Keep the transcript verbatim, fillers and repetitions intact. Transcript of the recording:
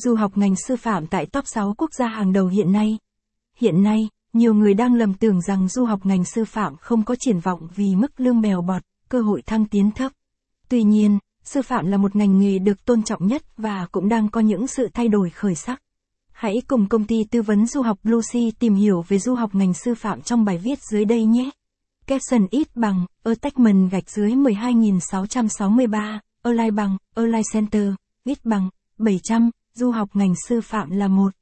du học ngành sư phạm tại top sáu quốc gia hàng đầu hiện nay. Hiện nay, nhiều người đang lầm tưởng rằng du học ngành sư phạm không có triển vọng vì mức lương bèo bọt, cơ hội thăng tiến thấp. Tuy nhiên, sư phạm là một ngành nghề được tôn trọng nhất và cũng đang có những sự thay đổi khởi sắc. Hãy cùng công ty tư vấn du học Bluesea tìm hiểu về du học ngành sư phạm trong bài viết dưới đây nhé. Caption ít bằng, attachment gạch dưới mười hai nghìn sáu trăm sáu mươi ba, online bằng, online center, ít bằng, bảy trăm, du học ngành sư phạm là một.